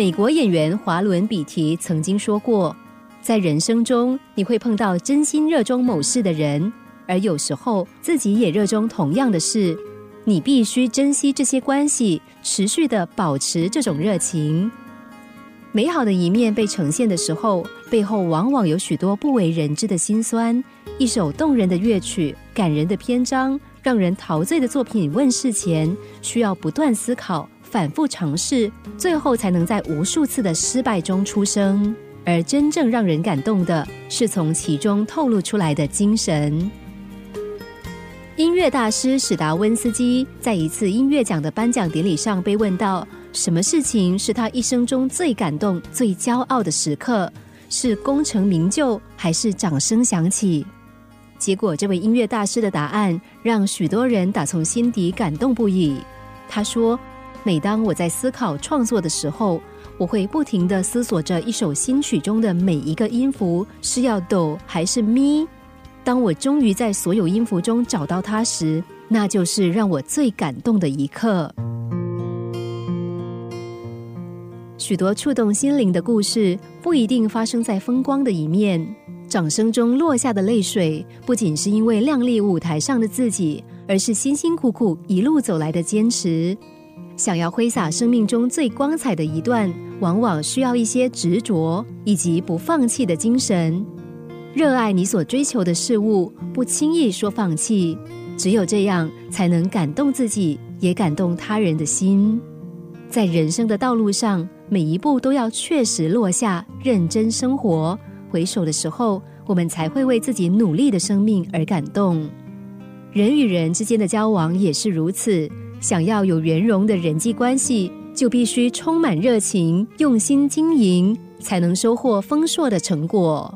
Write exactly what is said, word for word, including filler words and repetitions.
美国演员华伦·比提曾经说过，在人生中你会碰到真心热衷某事的人，而有时候自己也热衷同样的事，你必须珍惜这些关系，持续地保持这种热情。美好的一面被呈现的时候，背后往往有许多不为人知的辛酸。一首动人的乐曲，感人的篇章，让人陶醉的作品问世前，需要不断思考，反复尝试，最后才能在无数次的失败中出生。而真正让人感动的是从其中透露出来的精神。音乐大师史达温斯基在一次音乐奖的颁奖典礼上被问到，什么事情是他一生中最感动、最骄傲的时刻？是功成名就，还是掌声响起？结果这位音乐大师的答案让许多人打从心底感动不已。他说，每当我在思考创作的时候，我会不停地思索着一首新曲中的每一个音符是要哆还是咪。当我终于在所有音符中找到它时，那就是让我最感动的一刻。许多触动心灵的故事不一定发生在风光的一面，掌声中落下的泪水，不仅是因为亮丽舞台上的自己，而是辛辛苦苦一路走来的坚持。想要挥洒生命中最光彩的一段，往往需要一些执着以及不放弃的精神。热爱你所追求的事物，不轻易说放弃，只有这样才能感动自己，也感动他人的心。在人生的道路上，每一步都要确实落下，认真生活，回首的时候，我们才会为自己努力的生命而感动。人与人之间的交往也是如此，想要有圆融的人际关系，就必须充满热情，用心经营，才能收获丰硕的成果。